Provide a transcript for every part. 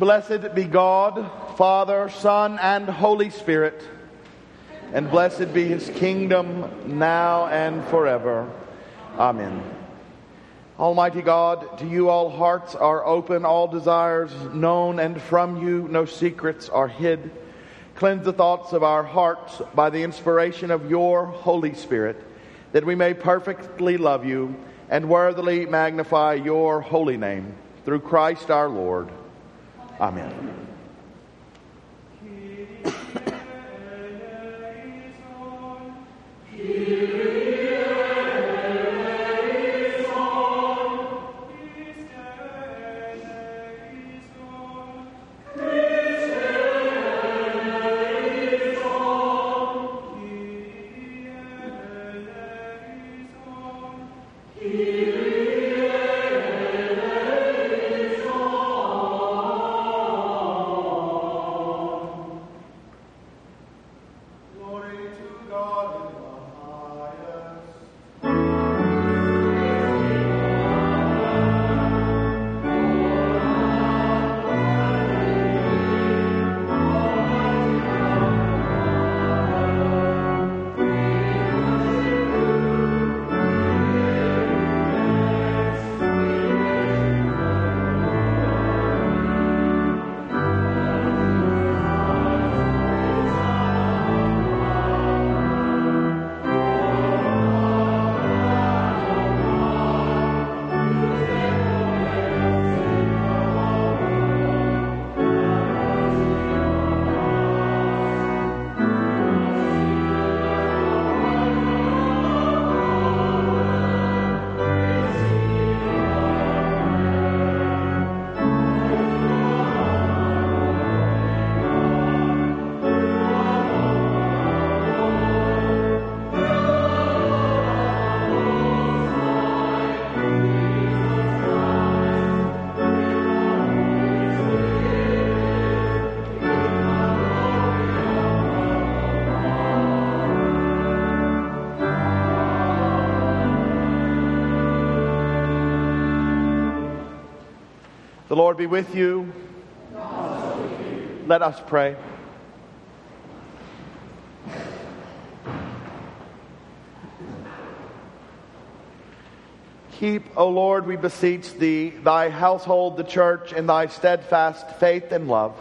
Blessed be God, Father, Son, and Holy Spirit, and blessed be His kingdom now and forever. Amen. Almighty God, to you all hearts are open, all desires known, and from you no secrets are hid. Cleanse the thoughts of our hearts by the inspiration of your Holy Spirit, that we may perfectly love you and worthily magnify your holy name. Through Christ our Lord. Amen. The Lord be with you. Let us pray. Keep, O Lord, we beseech thee, thy household, the church, in thy steadfast faith and love,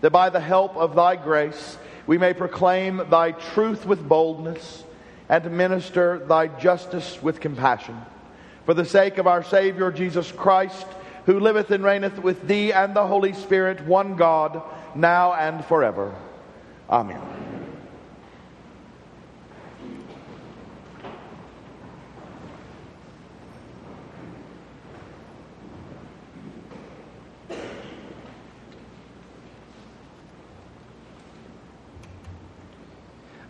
that by the help of thy grace we may proclaim thy truth with boldness and minister thy justice with compassion. For the sake of our Savior Jesus Christ, who liveth and reigneth with thee and the Holy Spirit, one God, now and forever. Amen.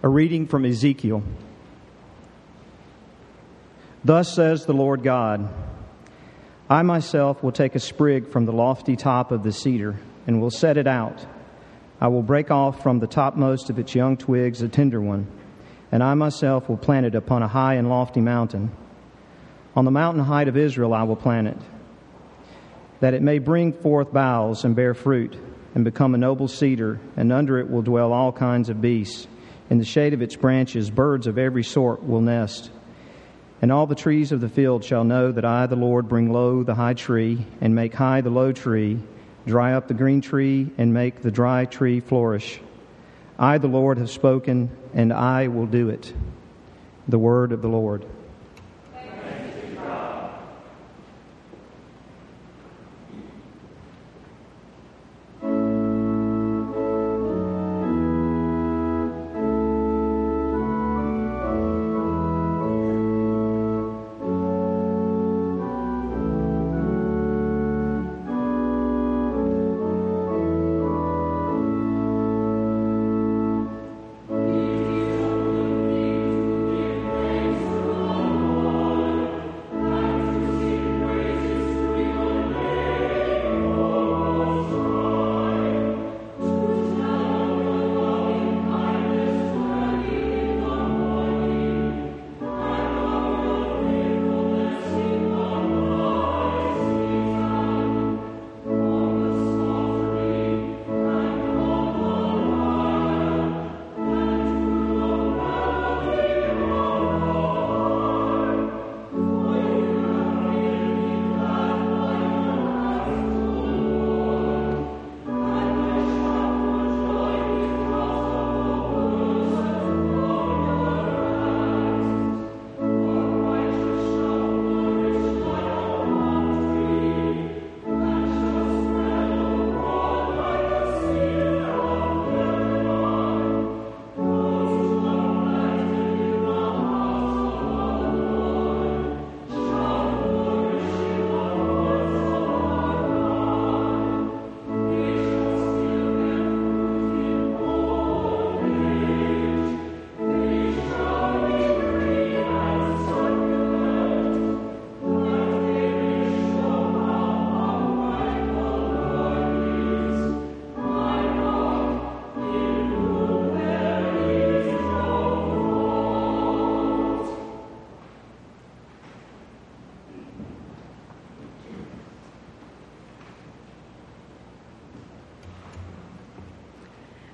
A reading from Ezekiel. Thus says the Lord God, I myself will take a sprig from the lofty top of the cedar and will set it out. I will break off from the topmost of its young twigs a tender one, and I myself will plant it upon a high and lofty mountain. On the mountain height of Israel I will plant it, that it may bring forth boughs and bear fruit and become a noble cedar, and under it will dwell all kinds of beasts. In the shade of its branches birds of every sort will nest. And all the trees of the field shall know that I, the Lord, bring low the high tree, and make high the low tree, dry up the green tree, and make the dry tree flourish. I, the Lord, have spoken, and I will do it. The word of the Lord. Thanks be to God.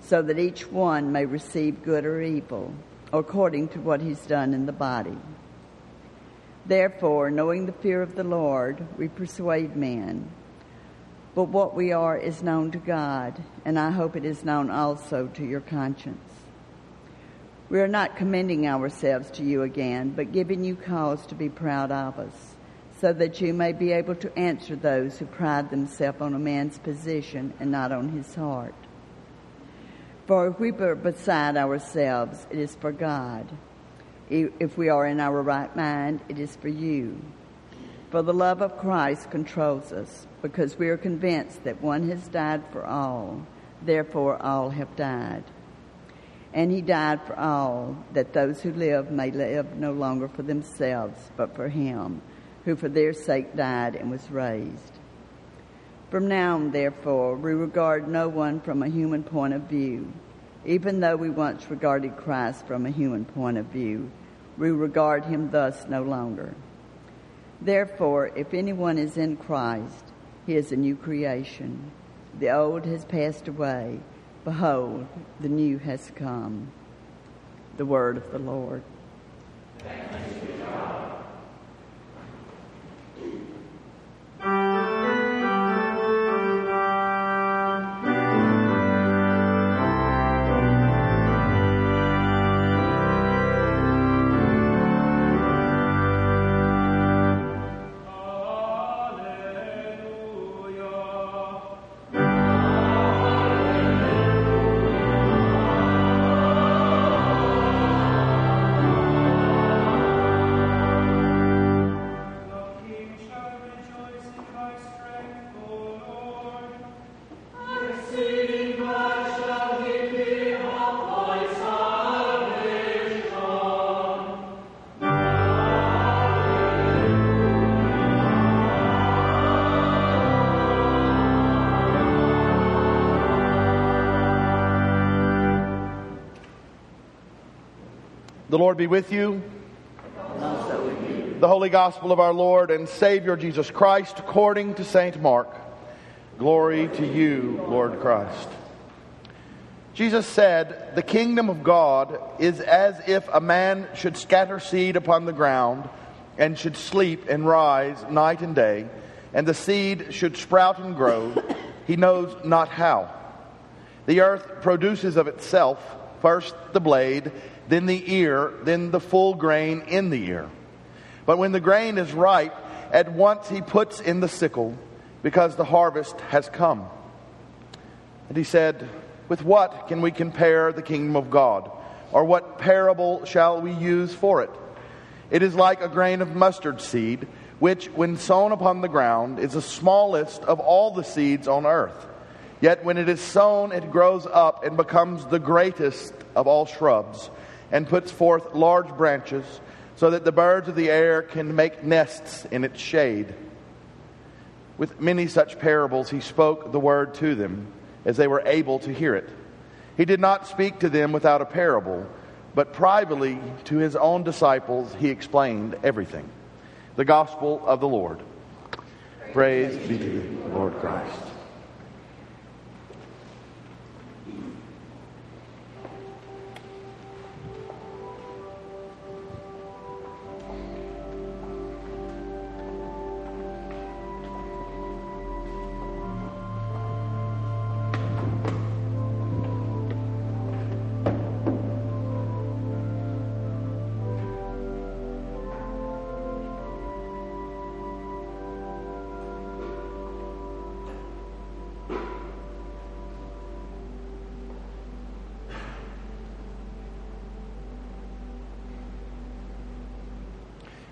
so that each one may receive good or evil, according to what he's done in the body. Therefore, knowing the fear of the Lord, we persuade men. But what we are is known to God, and I hope it is known also to your conscience. We are not commending ourselves to you again, but giving you cause to be proud of us, so that you may be able to answer those who pride themselves on a man's position and not on his heart. For if we are beside ourselves, it is for God. If we are in our right mind, it is for you. For the love of Christ controls us, because we are convinced that one has died for all, therefore all have died. And he died for all, that those who live may live no longer for themselves, but for him, who for their sake died and was raised. From now on, therefore, we regard no one from a human point of view. Even though we once regarded Christ from a human point of view, we regard him thus no longer. Therefore, if anyone is in Christ, he is a new creation. The old has passed away. Behold, the new has come. The word of the Lord. Thanks be to God. The Lord be with you. Also with you. The Holy Gospel of our Lord and Savior Jesus Christ according to Saint Mark. Glory to you, Lord Christ. Jesus said, "The kingdom of God is as if a man should scatter seed upon the ground and should sleep and rise night and day, and the seed should sprout and grow, he knows not how. The earth produces of itself first the blade, then the ear, then the full grain in the ear. But when the grain is ripe, at once he puts in the sickle, because the harvest has come." And he said, "With what can we compare the kingdom of God? Or what parable shall we use for it? It is like a grain of mustard seed, which when sown upon the ground is the smallest of all the seeds on earth. Yet when it is sown, it grows up and becomes the greatest of all shrubs, and puts forth large branches, so that the birds of the air can make nests in its shade." With many such parables he spoke the word to them, as they were able to hear it. He did not speak to them without a parable, but privately to his own disciples he explained everything. The Gospel of the Lord. Praise be to you, Lord Christ.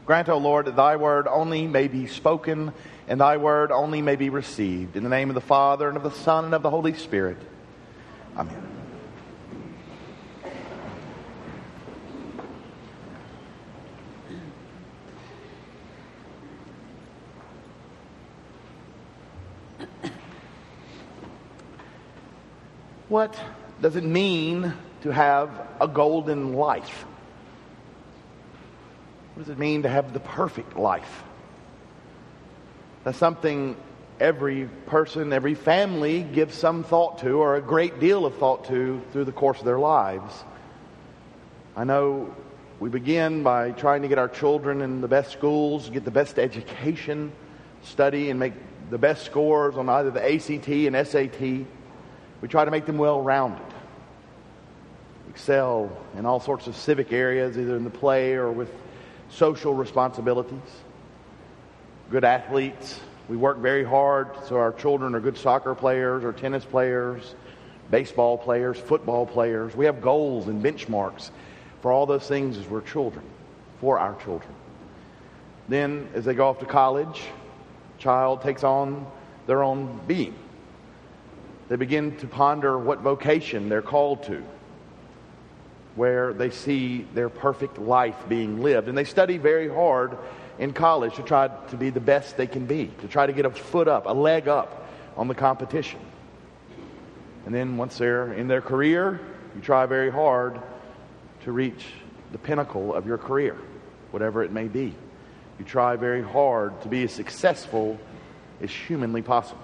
Grant, O Lord, that thy word only may be spoken and thy word only may be received. In the name of the Father, and of the Son, and of the Holy Spirit. Amen. What does it mean to have a golden life? What does it mean to have the perfect life? That's something every person, every family gives some thought to, or a great deal of thought to, through the course of their lives. I know we begin by trying to get our children in the best schools, get the best education, study, and make the best scores on either the ACT and SAT. We try to make them well-rounded. Excel in all sorts of civic areas, either in the play or with social responsibilities. Good athletes. We work very hard so our children are good soccer players or tennis players, baseball players, football players. We have goals and benchmarks for all those things as we're children, for our children. Then as they go off to college, child takes on their own being. They begin to ponder what vocation they're called to, where they see their perfect life being lived. And they study very hard in college to try to be the best they can be, to try to get a foot up, a leg up on the competition. And then once they're in their career, you try very hard to reach the pinnacle of your career, whatever it may be. You try very hard to be as successful as humanly possible.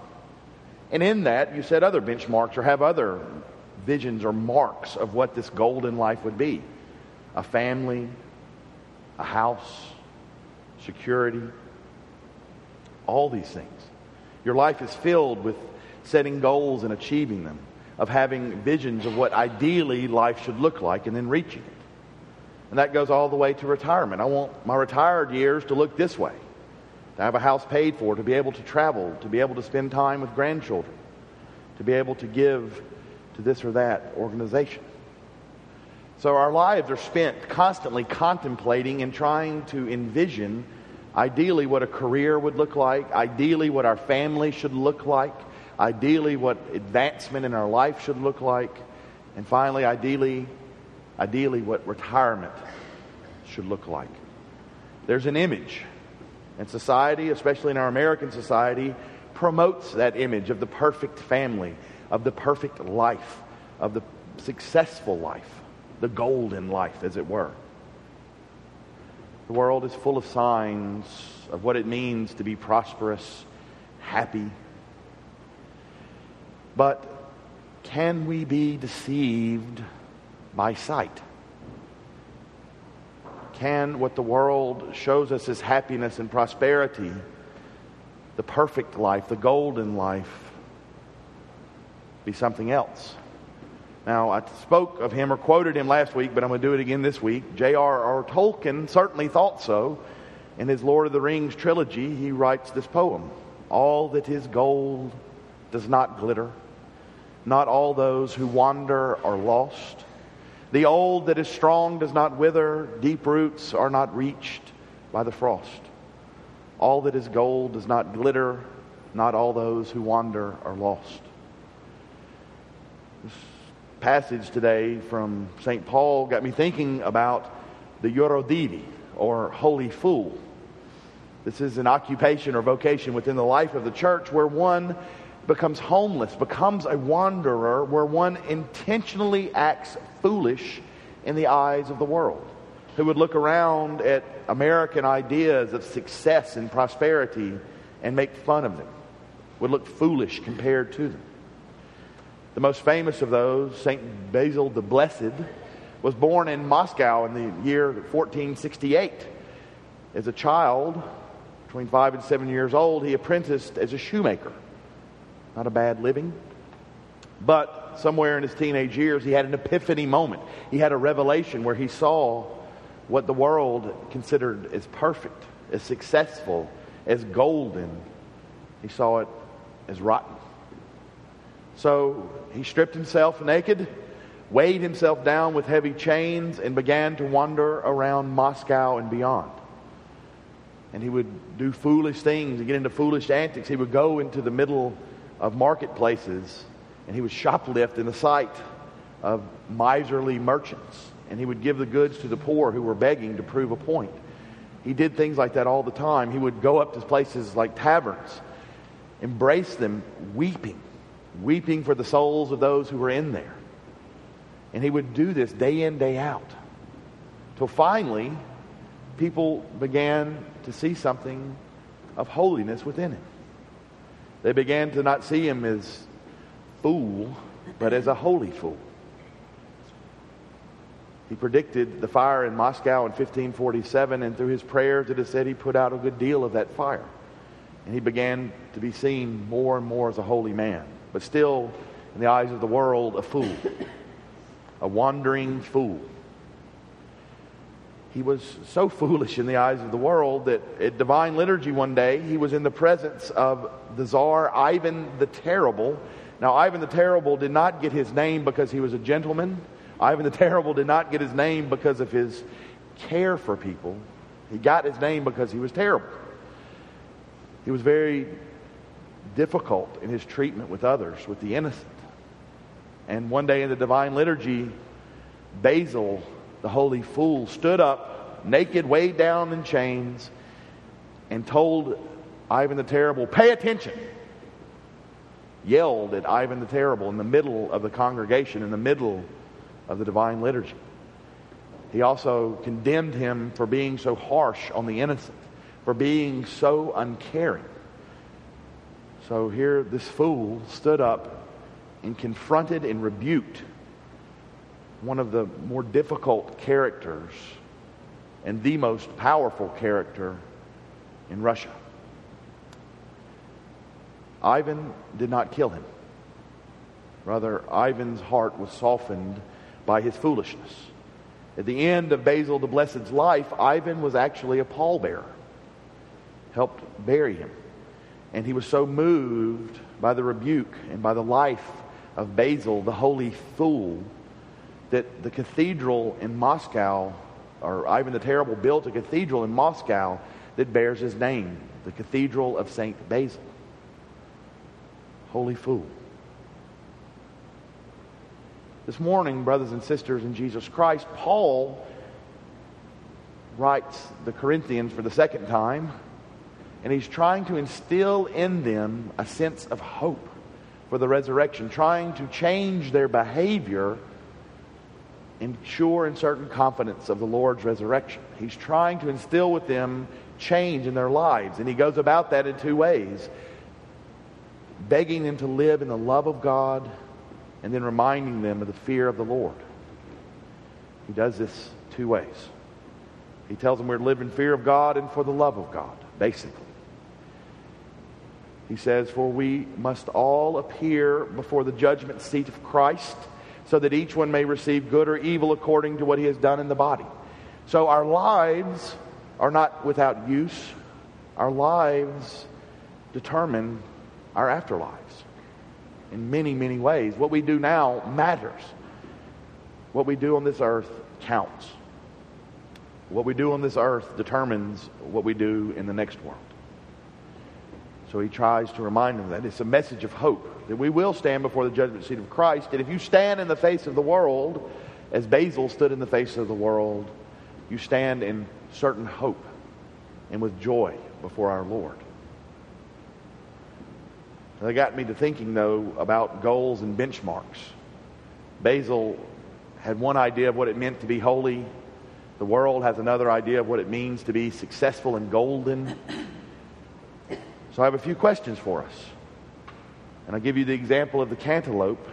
And in that, you set other benchmarks or have other visions or marks of what this golden life would be. A family, a house, security, all these things. Your life is filled with setting goals and achieving them, of having visions of what ideally life should look like and then reaching it. And that goes all the way to retirement. I want my retired years to look this way, to have a house paid for, to be able to travel, to be able to spend time with grandchildren, to be able to give to this or that organization. So our lives are spent constantly contemplating and trying to envision ideally what a career would look like, ideally what our family should look like, ideally what advancement in our life should look like, and finally, ideally what retirement should look like. There's an image, and society, especially in our American society, promotes that image of the perfect family, of the perfect life, of the successful life, the golden life, as it were. The world is full of signs of what it means to be prosperous, happy. But can we be deceived by sight? Can what the world shows us as happiness and prosperity, the perfect life, the golden life, be something else? Now, I spoke of him or quoted him last week, but I'm going to do it again this week. J.R.R. Tolkien certainly thought so. In his Lord of the Rings trilogy, he writes this poem: "All that is gold does not glitter. Not all those who wander are lost. The old that is strong does not wither. Deep roots are not reached by the frost. All that is gold does not glitter. Not all those who wander are lost." This passage today from St. Paul got me thinking about the Yorodivi, or holy fool. This is an occupation or vocation within the life of the church where one becomes homeless, becomes a wanderer, where one intentionally acts foolish in the eyes of the world, who would look around at American ideas of success and prosperity and make fun of them, would look foolish compared to them. The most famous of those, St. Basil the Blessed, was born in Moscow in the year 1468. As a child, between 5 and 7 years old, he apprenticed as a shoemaker. Not a bad living. But somewhere in his teenage years, he had an epiphany moment. He had a revelation where he saw what the world considered as perfect, as successful, as golden. He saw it as rotten. So he stripped himself naked, weighed himself down with heavy chains, and began to wander around Moscow and beyond. And he would do foolish things and get into foolish antics. He would go into the middle of marketplaces, and he would shoplift in the sight of miserly merchants. And he would give the goods to the poor who were begging to prove a point. He did things like that all the time. He would go up to places like taverns, embrace them, weeping, weeping for the souls of those who were in there. And he would do this day in, day out. Till finally, people began to see something of holiness within him. They began to not see him as fool, but as a holy fool. He predicted the fire in Moscow in 1547, and through his prayers it is said he put out a good deal of that fire. And he began to be seen more and more as a holy man, but still, in the eyes of the world, a fool, a wandering fool. He was so foolish in the eyes of the world that at Divine Liturgy one day, he was in the presence of the Tsar Ivan the Terrible. Now, Ivan the Terrible did not get his name because he was a gentleman. Ivan the Terrible did not get his name because of his care for people. He got his name because he was terrible. He was very difficult in his treatment with others, with the innocent. And one day in the Divine Liturgy, Basil, the holy fool, stood up, naked, weighed down in chains, and told Ivan the Terrible, "Pay attention!" Yelled at Ivan the Terrible in the middle of the congregation, in the middle of the Divine Liturgy. He also condemned him for being so harsh on the innocent, for being so uncaring. So here this fool stood up and confronted and rebuked one of the more difficult characters and the most powerful character in Russia. Ivan did not kill him. Rather, Ivan's heart was softened by his foolishness. At the end of Basil the Blessed's life, Ivan was actually a pallbearer, helped bury him. And he was so moved by the rebuke and by the life of Basil, the holy fool, that the cathedral in Moscow, or Ivan the Terrible built a cathedral in Moscow that bears his name, the Cathedral of St. Basil. Holy fool. This morning, brothers and sisters in Jesus Christ, Paul writes the Corinthians for the second time, and he's trying to instill in them a sense of hope for the resurrection, trying to change their behavior in sure and certain confidence of the Lord's resurrection. He's trying to instill with them change in their lives, and he goes about that in two ways, begging them to live in the love of God and then reminding them of the fear of the Lord. He does this two ways. He tells them we're to live in fear of God and for the love of God, basically. He says, "For we must all appear before the judgment seat of Christ, so that each one may receive good or evil according to what he has done in the body." So our lives are not without use. Our lives determine our afterlives. In many, many ways. What we do now matters. What we do on this earth counts. What we do on this earth determines what we do in the next world. So he tries to remind them that. It's a message of hope, that we will stand before the judgment seat of Christ. And if you stand in the face of the world, as Basil stood in the face of the world, you stand in certain hope and with joy before our Lord. They got me to thinking, though, about goals and benchmarks. Basil had one idea of what it meant to be holy. The world has another idea of what it means to be successful and golden. So I have a few questions for us. And I'll give you the example of the cantaloupe.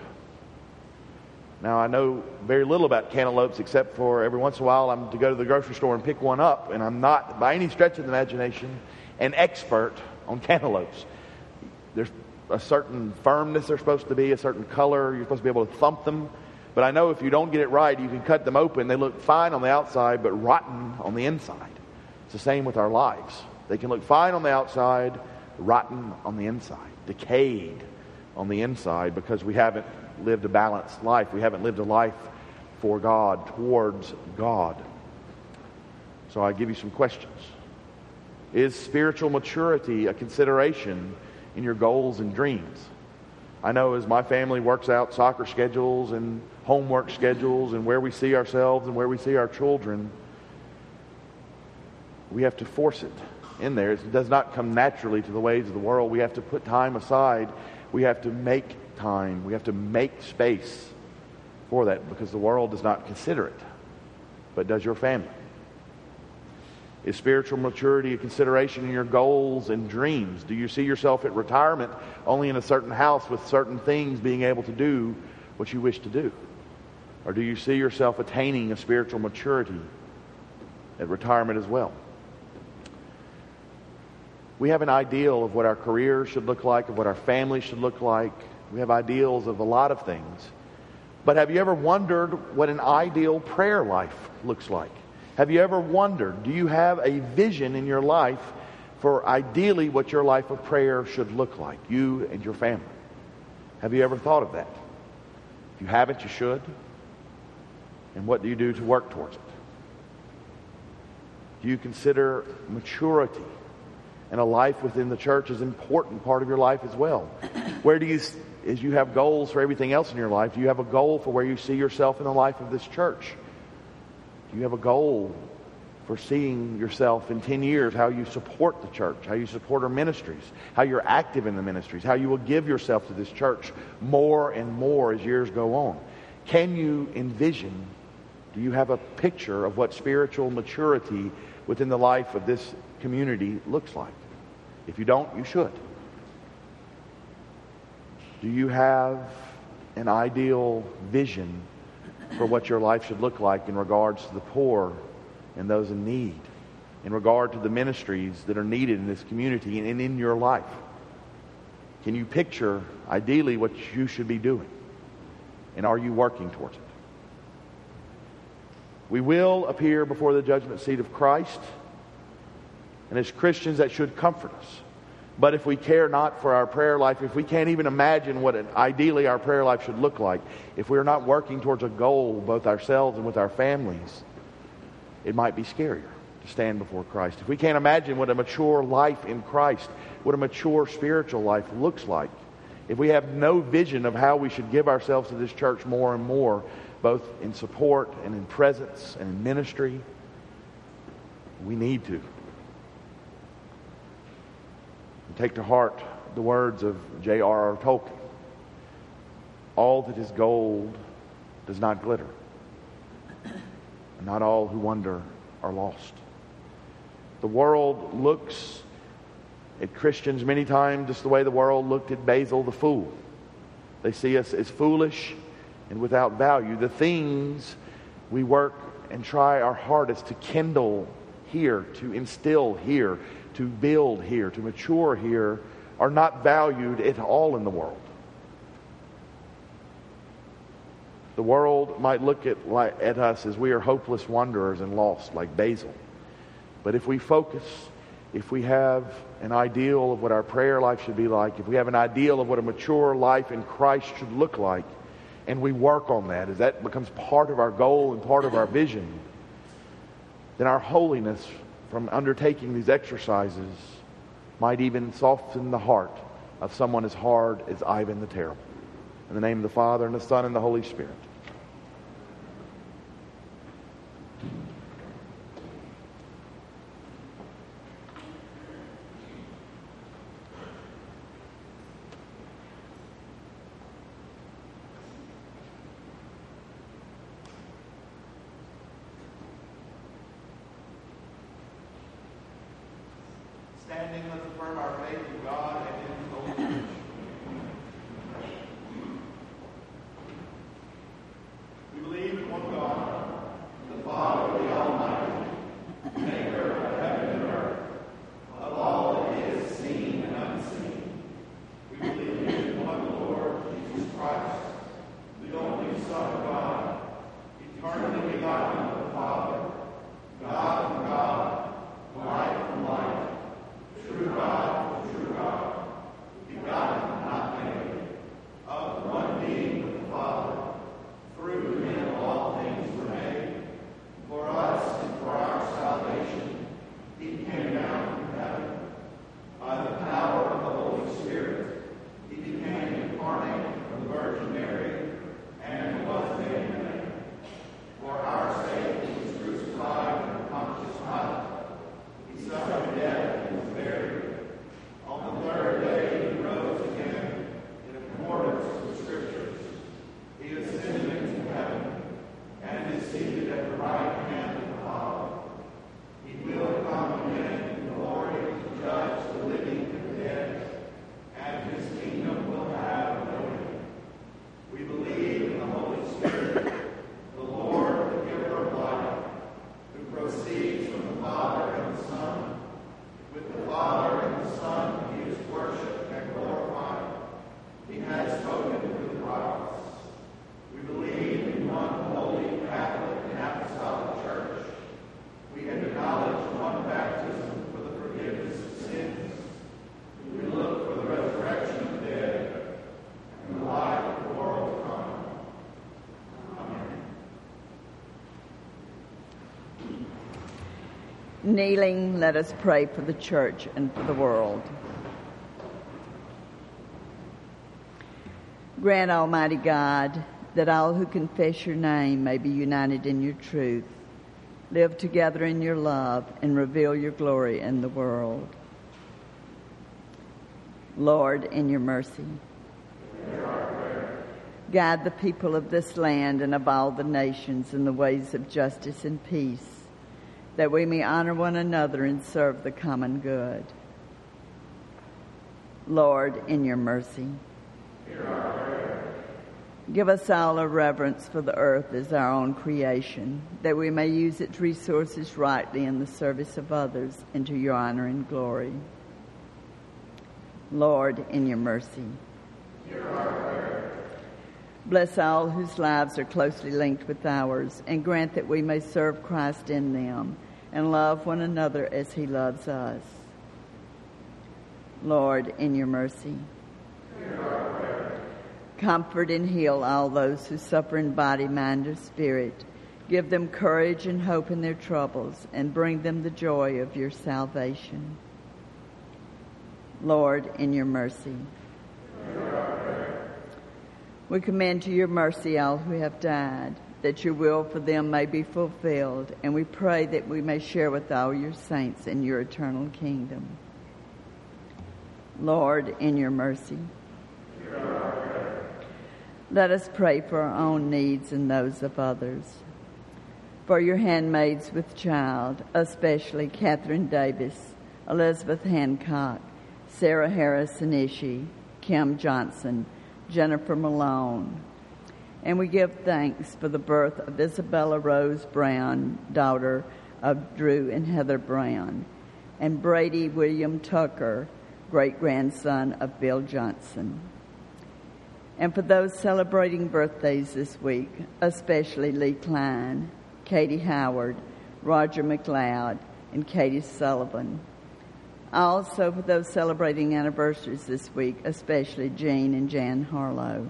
Now, I know very little about cantaloupes except for every once in a while I'm to go to the grocery store and pick one up, and I'm not, by any stretch of the imagination, an expert on cantaloupes. There's a certain firmness they're supposed to be, a certain color. You're supposed to be able to thump them. But I know if you don't get it right, you can cut them open. They look fine on the outside, but rotten on the inside. It's the same with our lives. They can look fine on the outside, rotten on the inside, decayed on the inside, because we haven't lived a balanced life. We haven't lived a life for God, towards God. So I give you some questions. Is spiritual maturity a consideration in your goals and dreams? I know as my family works out soccer schedules and homework schedules and where we see ourselves and where we see our children, we have to force it in there. It does not come naturally to the ways of the world. We have to put time aside. We have to make time. We have to make space for that because the world does not consider it, but does your family. Is spiritual maturity a consideration in your goals and dreams? Do you see yourself at retirement only in a certain house with certain things, being able to do what you wish to do? Or do you see yourself attaining a spiritual maturity at retirement as well? We have an ideal of what our career should look like, of what our family should look like. We have ideals of a lot of things. But have you ever wondered what an ideal prayer life looks like? Have you ever wondered, do you have a vision in your life for ideally what your life of prayer should look like, you and your family? Have you ever thought of that? If you haven't, you should. And what do you do to work towards it? Do you consider maturity and a life within the church is an important part of your life as well? Where do you, as you have goals for everything else in your life, do you have a goal for where you see yourself in the life of this church? Do you have a goal for seeing yourself in 10 years, how you support the church, how you support our ministries, how you're active in the ministries, how you will give yourself to this church more and more as years go on? Can you envision, do you have a picture of what spiritual maturity within the life of this community looks like? If you don't, you should. Do you have an ideal vision for what your life should look like in regards to the poor and those in need, in regard to the ministries that are needed in this community and in your life? Can you picture ideally what you should be doing? And are you working towards it? We will appear before the judgment seat of Christ, and as Christians that should comfort us. But if we care not for our prayer life, if we can't even imagine what ideally our prayer life should look like, if we're not working towards a goal both ourselves and with our families, it might be scarier to stand before Christ. If we can't imagine what a mature life in Christ, what a mature spiritual life looks like, if we have no vision of how we should give ourselves to this church more and more, both in support and in presence and in ministry, we need to. And take to heart the words of J.R.R. Tolkien. All that is gold does not glitter, and not all who wander are lost. The world looks at Christians many times just the way the world looked at Basil the Fool. They see us as foolish and without value. The things we work and try our hardest to kindle here, to instill here, to build here, to mature here, are not valued at all in the world. The world might look at us as we are hopeless wanderers and lost like Basil. But if we focus, if we have an ideal of what our prayer life should be like, if we have an ideal of what a mature life in Christ should look like, and we work on that, as that becomes part of our goal and part of our vision, then our holiness from undertaking these exercises might even soften the heart of someone as hard as Ivan the Terrible. In the name of the Father, and the Son, and the Holy Spirit. God, Kneeling, let us pray for the church and for the world. Grant, Almighty God, that all who confess your name may be united in your truth, live together in your love, and reveal your glory in the world. Lord, in your mercy, guide the people of this land and of all the nations in the ways of justice and peace, that we may honor one another and serve the common good. Lord, in your mercy, give us all a reverence for the earth as our own creation, that we may use its resources rightly in the service of others and to your honor and glory. Lord, in your mercy, bless all whose lives are closely linked with ours, and grant that we may serve Christ in them and love one another as he loves us. Lord, in your mercy, comfort and heal all those who suffer in body, mind, or spirit. Give them courage and hope in their troubles, and bring them the joy of your salvation. Lord, in your mercy, we commend to your mercy all who have died, that your will for them may be fulfilled, and we pray that we may share with all your saints in your eternal kingdom. Lord, in your mercy, let us pray for our own needs and those of others. For your handmaids with child, especially Catherine Davis, Elizabeth Hancock, Sarah Harris-Anishi, Kim Johnson, Jennifer Malone. And we give thanks for the birth of Isabella Rose Brown, daughter of Drew and Heather Brown, and Brady William Tucker, great-grandson of Bill Johnson. And for those celebrating birthdays this week, especially Lee Klein, Katie Howard, Roger McLeod, and Katie Sullivan. Also for those celebrating anniversaries this week, especially Jean and Jan Harlow.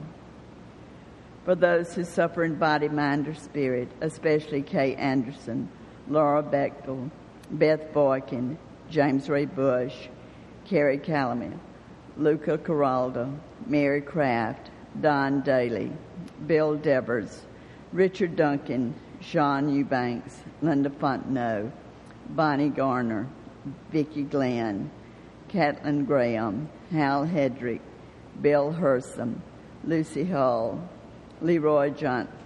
For those who suffer in body, mind, or spirit, especially Kay Anderson, Laura Bechtel, Beth Boykin, James Ray Bush, Carrie Calamith, Luca Caraldo, Mary Craft, Don Daly, Bill Devers, Richard Duncan, Sean Eubanks, Linda Fontenot, Bonnie Garner, Vicki Glenn, Catelyn Graham, Hal Hedrick, Bill Hersom, Lucy Hull, Leroy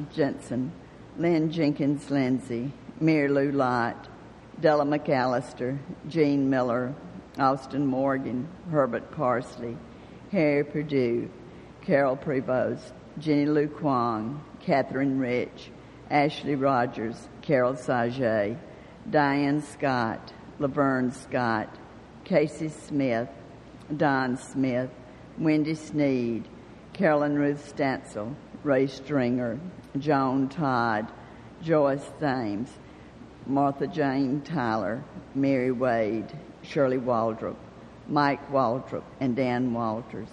Jensen, Lynn Jenkins Lindsay, Mary Lou Lott, Della McAllister, Jean Miller, Austin Morgan, Herbert Parsley, Harry Perdue, Carol Prevost, Jenny Lou Kwong, Catherine Rich, Ashley Rogers, Carol Sage, Diane Scott, Laverne Scott, Casey Smith, Don Smith, Wendy Sneed, Carolyn Ruth Stansel, Ray Stringer, Joan Todd, Joyce Thames, Martha Jane Tyler, Mary Wade, Shirley Waldrop, Mike Waldrop, and Dan Walters,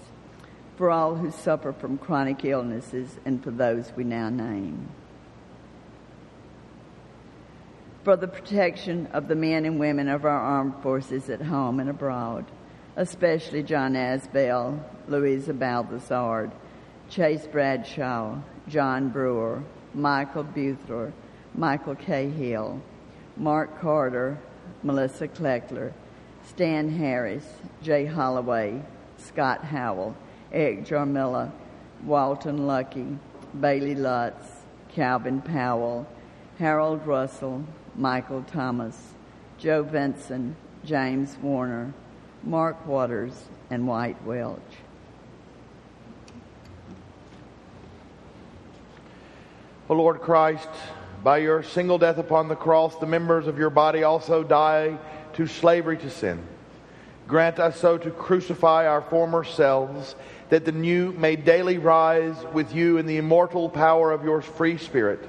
for all who suffer from chronic illnesses and for those we now name. For the protection of the men and women of our armed forces at home and abroad, especially John Asbell, Louisa Balthazard, Chase Bradshaw, John Brewer, Michael Buthler, Michael Cahill, Mark Carter, Melissa Kleckler, Stan Harris, Jay Holloway, Scott Howell, Eric Jarmilla, Walton Lucky, Bailey Lutz, Calvin Powell, Harold Russell, Michael Thomas, Joe Vinson, James Warner, Mark Waters, and White Welch. O Lord Christ, by your single death upon the cross, the members of your body also die to slavery to sin. Grant us so to crucify our former selves, that the new may daily rise with you in the immortal power of your free Spirit,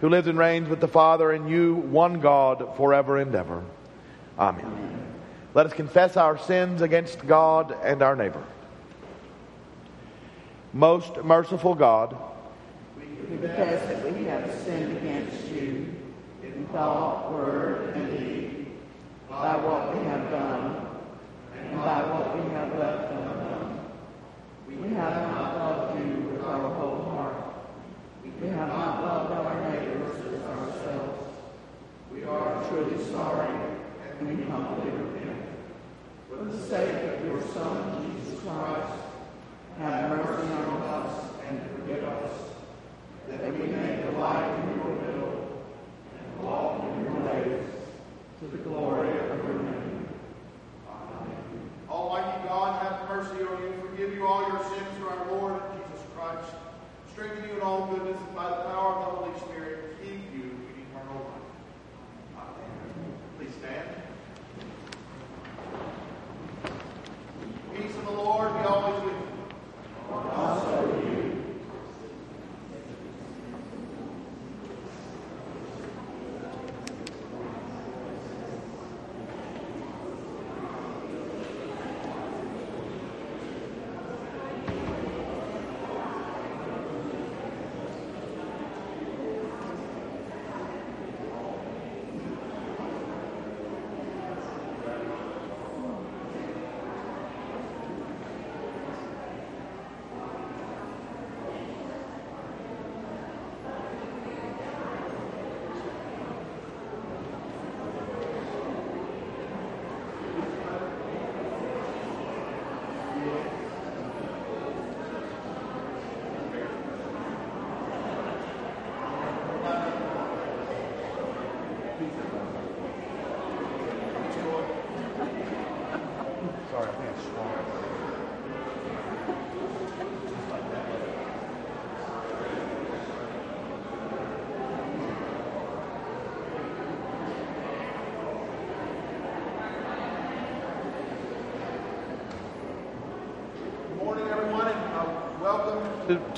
who lives and reigns with the Father and you, one God, forever and ever. Amen. Amen. Let us confess our sins against God and our neighbor. Most merciful God, we confess that we have sinned against you in thought, word, and deed, and we humbly repent. For the sake of your Son, Jesus Christ, have mercy on us and forgive us, that we may delight in your will and walk in your ways to the glory of your name. Amen. Almighty God, have mercy on you, forgive you all your sins through our Lord Jesus Christ. Strengthen you in all goodness, and by the power of the Holy Spirit, keep you in eternal life. Amen. Please stand. Peace in the Lord be always with you. Lord, also with you.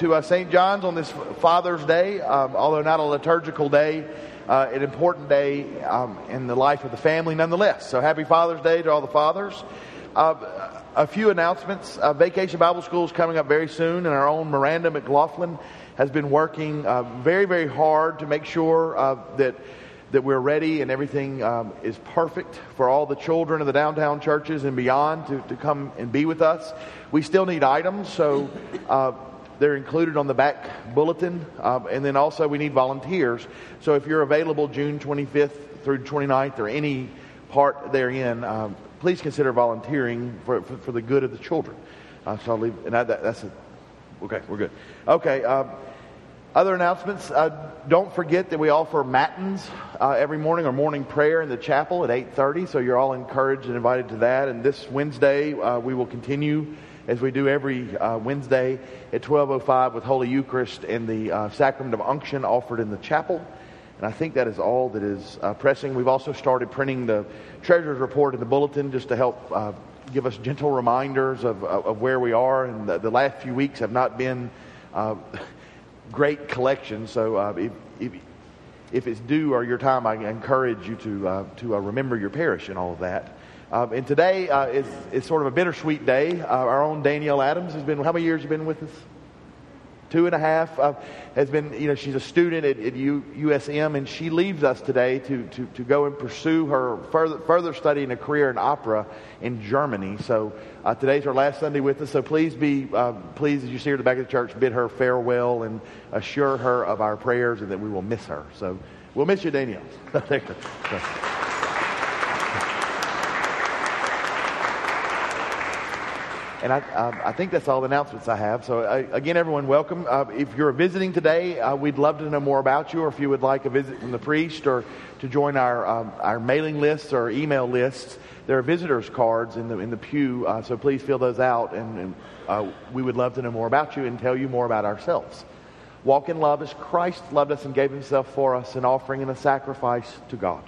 To St. John's on this Father's Day, although not a liturgical day, an important day in the life of the family nonetheless. So happy Father's Day to all the fathers. A few announcements. Vacation Bible School is coming up very soon, and our own Miranda McLaughlin has been working very, very hard to make sure that we're ready and everything is perfect for all the children of the downtown churches and beyond to come and be with us. We still need items, so they're included on the back bulletin. And then also we need volunteers. So if you're available June 25th through 29th or any part therein, please consider volunteering for the good of the children. So I'll leave. And okay, we're good. Okay. Other announcements. Don't forget that we offer matins every morning, or morning prayer in the chapel at 8:30. So you're all encouraged and invited to that. And this Wednesday, we will continue as we do every Wednesday at 12:05 with Holy Eucharist and the Sacrament of Unction offered in the chapel. And I think that is all that is pressing. We've also started printing the Treasurer's Report in the Bulletin just to help give us gentle reminders of where we are. And the last few weeks have not been great collections. So if it's due or your time, I encourage you to remember your parish and all of that. And today is sort of a bittersweet day. Our own Danielle Adams has been, how many years have you been with us? 2.5. Has been, she's a student at USM, and she leaves us today to go and pursue her further study and a career in opera in Germany. So today's her last Sunday with us. So please be pleased as you see her at the back of the church, bid her farewell and assure her of our prayers and that we will miss her. So we'll miss you, Danielle. And I think that's all the announcements I have. So again, everyone, welcome. If you're visiting today, we'd love to know more about you, or if you would like a visit from the priest, or to join our mailing lists or email lists. There are visitors cards in the pew, so please fill those out, and we would love to know more about you and tell you more about ourselves. Walk in love as Christ loved us and gave himself for us, an offering and a sacrifice to God.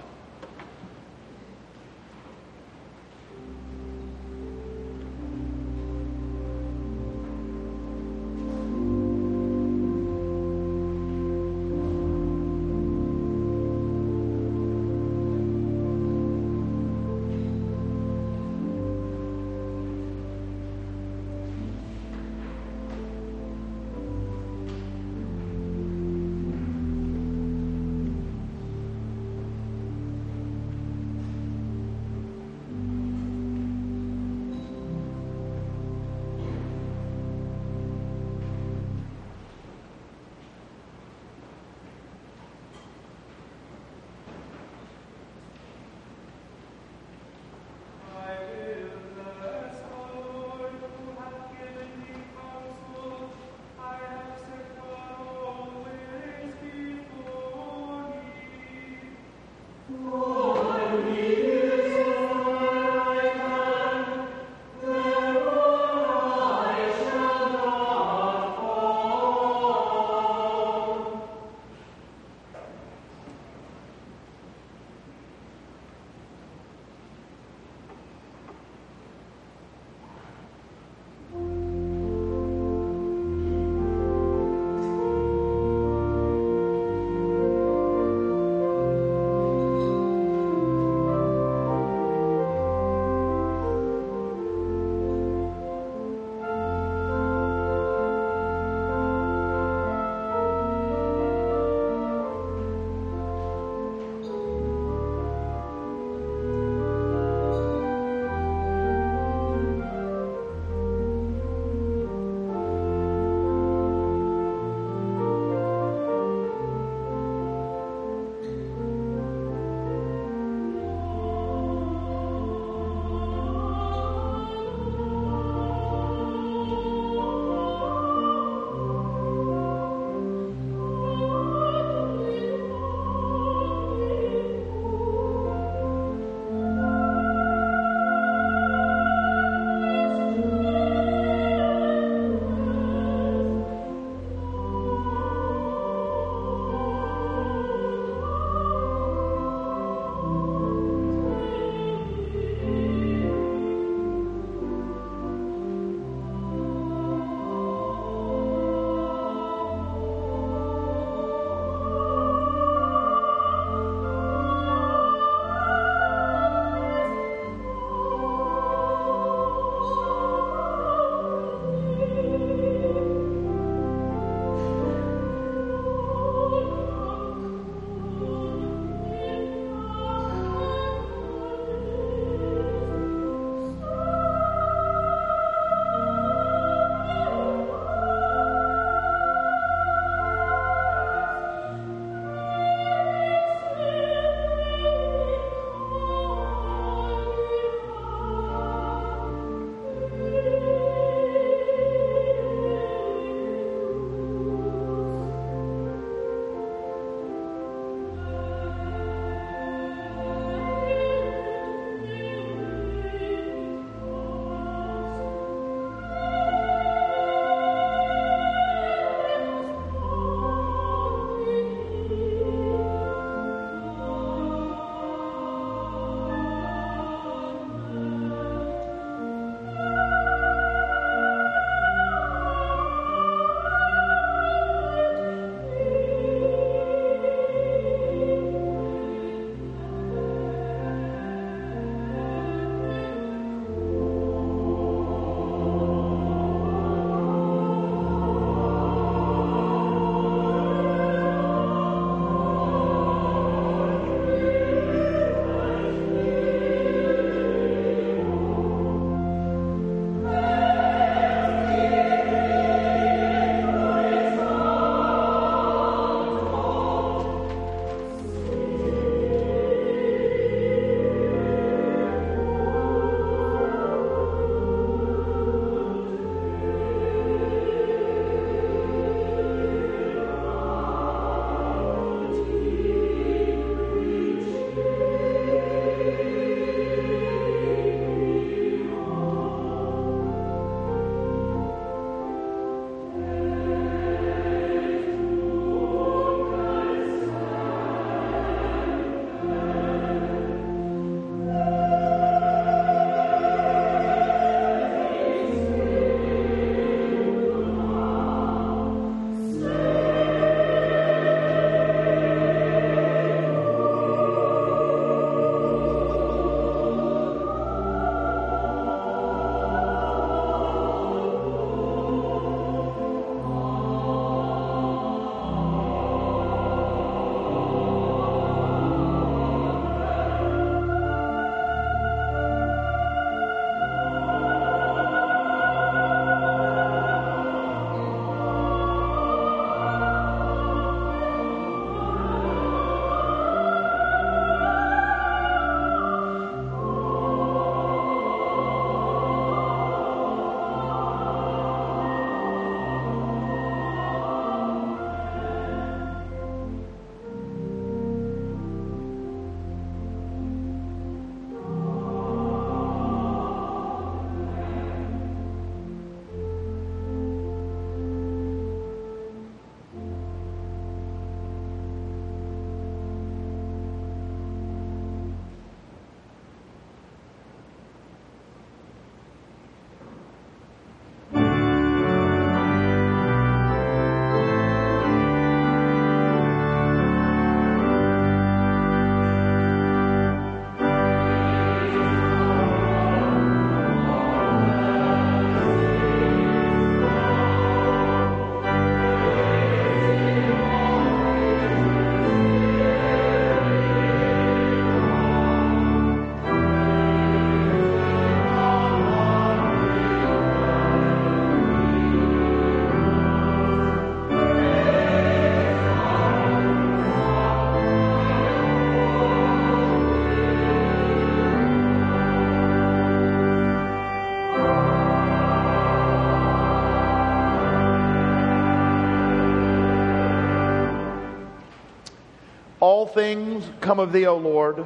All things come of thee, O Lord,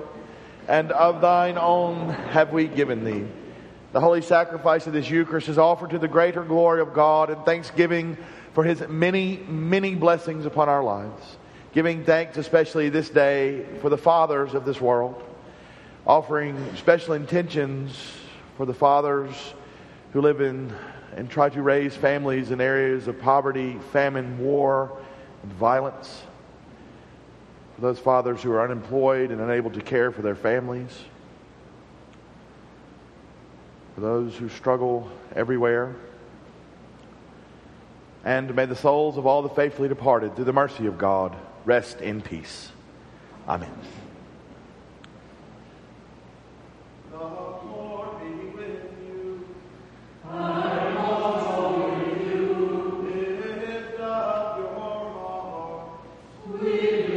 and of thine own have we given thee. The holy sacrifice of this Eucharist is offered to the greater glory of God and thanksgiving for his many, many blessings upon our lives. Giving thanks especially this day for the fathers of this world. Offering special intentions for the fathers who live in and try to raise families in areas of poverty, famine, war, and violence. For those fathers who are unemployed and unable to care for their families. For those who struggle everywhere. And may the souls of all the faithfully departed, through the mercy of God, rest in peace. Amen. The Lord be with you. And also with you. Lift up your heart. We lift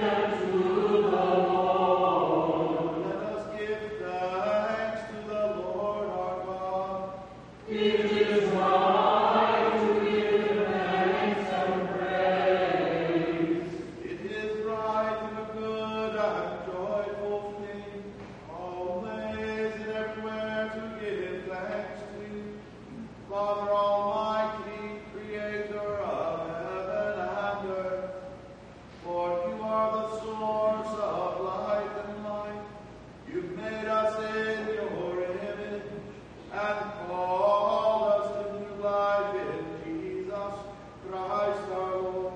them to the Lord. Let us give thanks to the Lord our God. It is right to give thanks and praise. It is right and a good and joyful thing, always and everywhere to give thanks to you, Father Almighty, Creator of heaven and earth. For you are the source of life and light. You've made us in your image and called us to new life in Jesus Christ our Lord.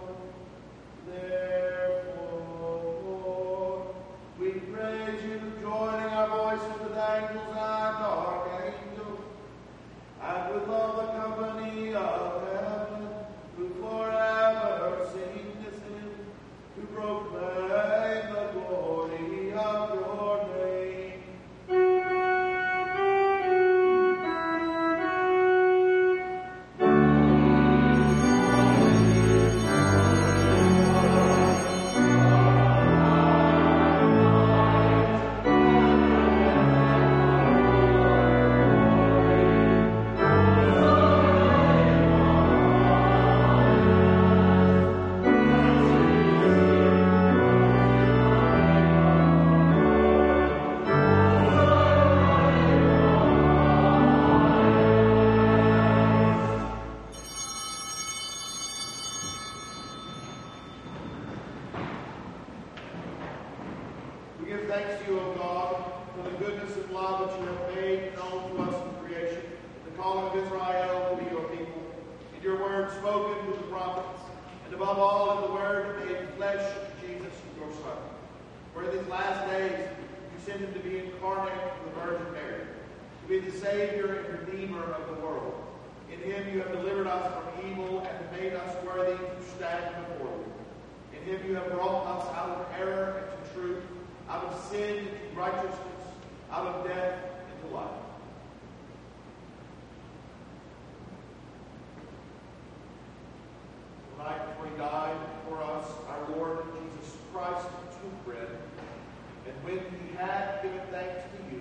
Therefore, Lord, we praise you, joining our voices with angels and archangels, and with all the company of heaven, who forever sing this hymn, to proclaim the glory of your name. We give thanks to you, O God, for the goodness and love that you have made known to us in creation, the calling of Israel to be your people, and your word spoken through the prophets, and above all in the word made flesh, Jesus, your Son. For in these last days you sent him to be incarnate from the Virgin Mary, to be the Savior and Redeemer of the world. In him you have delivered us from evil and made us worthy to stand before you. In him you have brought us out of error into truth, out of sin into righteousness, out of death into life. The night before he died for us, our Lord Jesus Christ took bread, and when he had given thanks to you,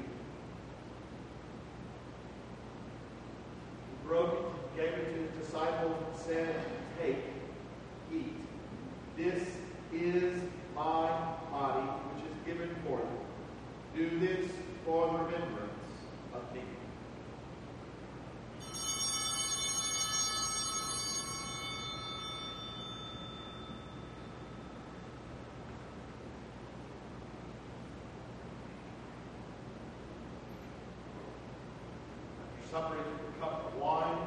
he broke it, gave it to his disciples, and said, "Take, eat. This is my body, which is given for you. Do this for the remembrance of me." After supper, he took a cup of wine,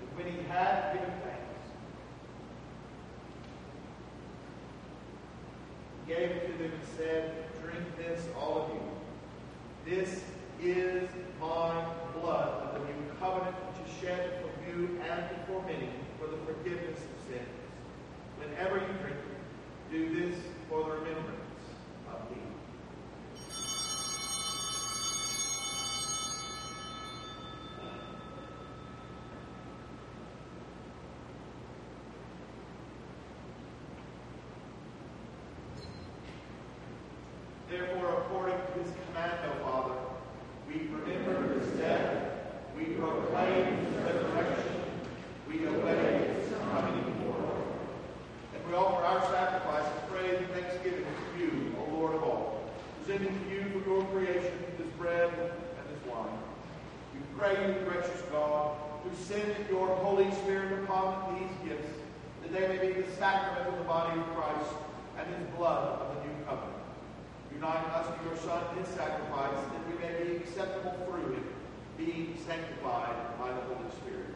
and when he had given thanks, gave it to them and said, "Drink this, all of you. This is my blood of the new covenant, which is shed for you and for many for the forgiveness of sins. Whenever you drink it, do this for the remembrance of me." Therefore, according to his your creation with this bread and this wine. We pray you, gracious God, who send your Holy Spirit upon these gifts, that they may be the sacrament of the body of Christ and his blood of the new covenant. Unite us to your Son in sacrifice, that we may be acceptable through him, being sanctified by the Holy Spirit.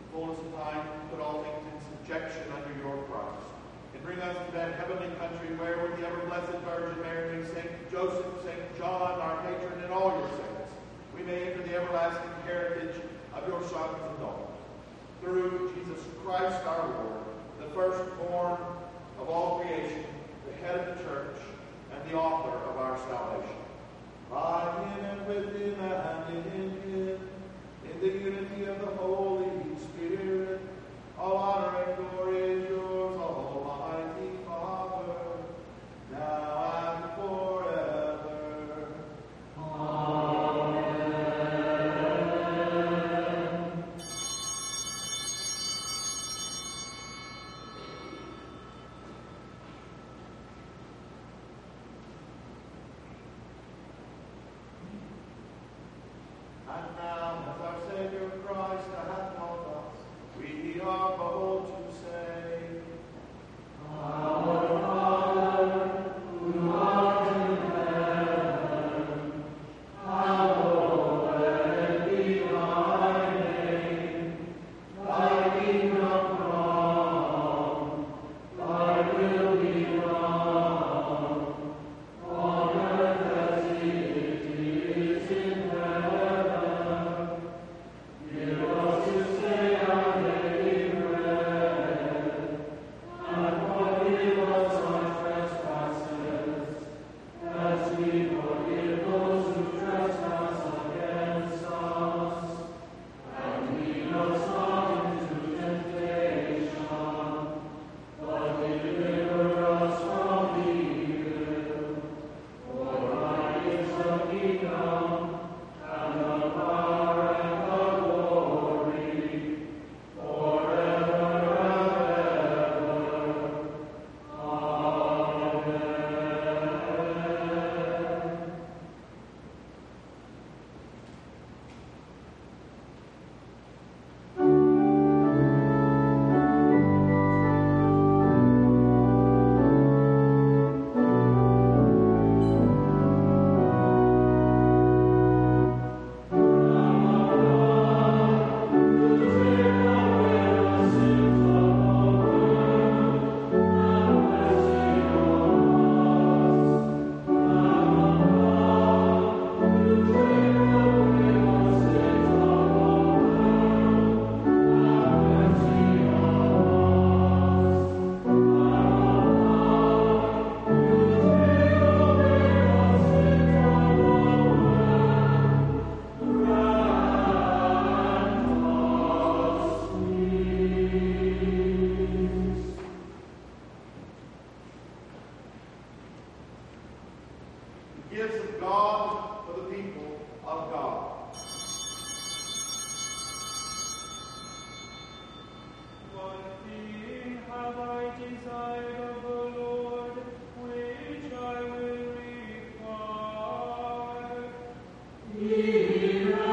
In fullness of time, put all things in subjection under your Christ, and bring us to that heavenly country where, with the ever-blessed Virgin Mary, Saint Joseph, Saint John, our patron, and all your saints, we may enter the everlasting heritage of your sons and daughters. Through Jesus Christ our Lord, the firstborn of all creation, the head of the church, and the author of our salvation. By him and with him and in him, in the unity of the Holy Spirit, all honor and glory is yours, Almighty Father, now and forever. Amen. And now, as our Savior Christ hath loved us, we are bold to say, Our Father, who art in heaven, hallowed be thy name. Thy kingdom come, thy will be done, on earth as it is in heaven. Give us this day our daily bread, and forgive us our trespasses, as we forgive those who trespass against us. And lead us not into temptation, but deliver us from evil. For thine is the kingdom, and the power, and the glory, forever and ever. Amen. The gifts of God for the people of God. One thing have I desired of the Lord, which I will require. Even as I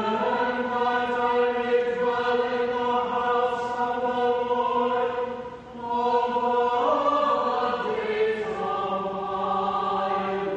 dwell in the house of the Lord all the days of my life.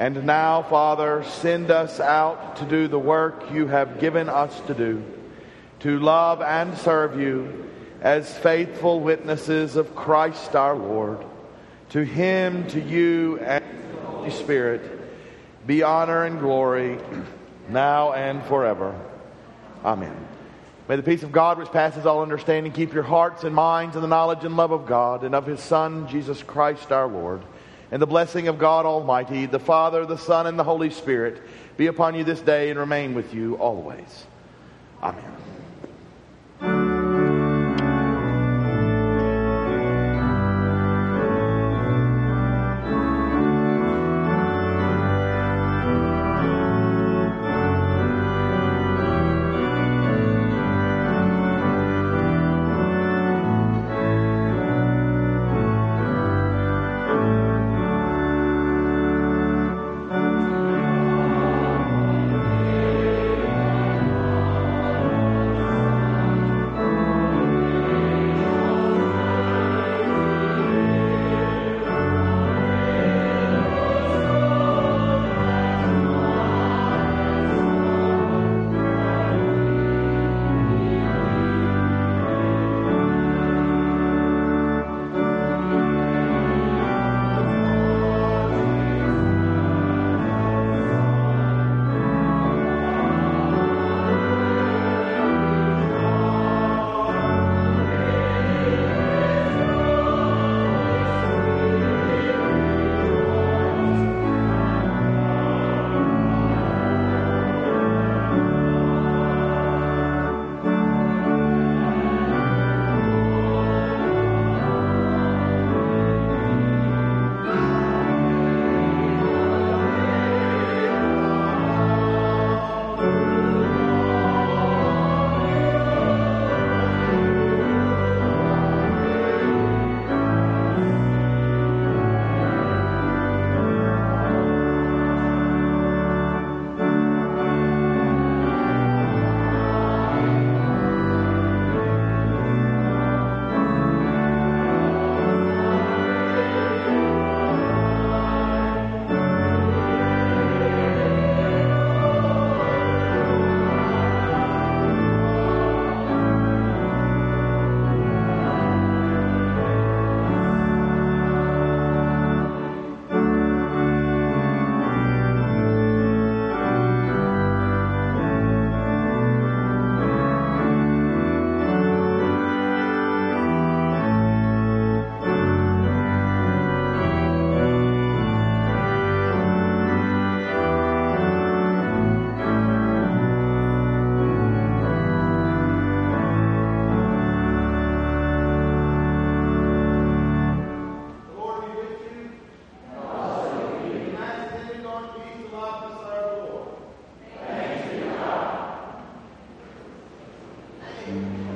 And now, Father, send us out to do the work you have given us to do, to love and serve you as faithful witnesses of Christ our Lord. To him, to you, and to the Holy Spirit, be honor and glory now and forever. Amen. May the peace of God, which passes all understanding, keep your hearts and minds in the knowledge and love of God and of his Son, Jesus Christ our Lord. And the blessing of God Almighty, the Father, the Son, and the Holy Spirit be upon you this day and remain with you always. Amen. Amen.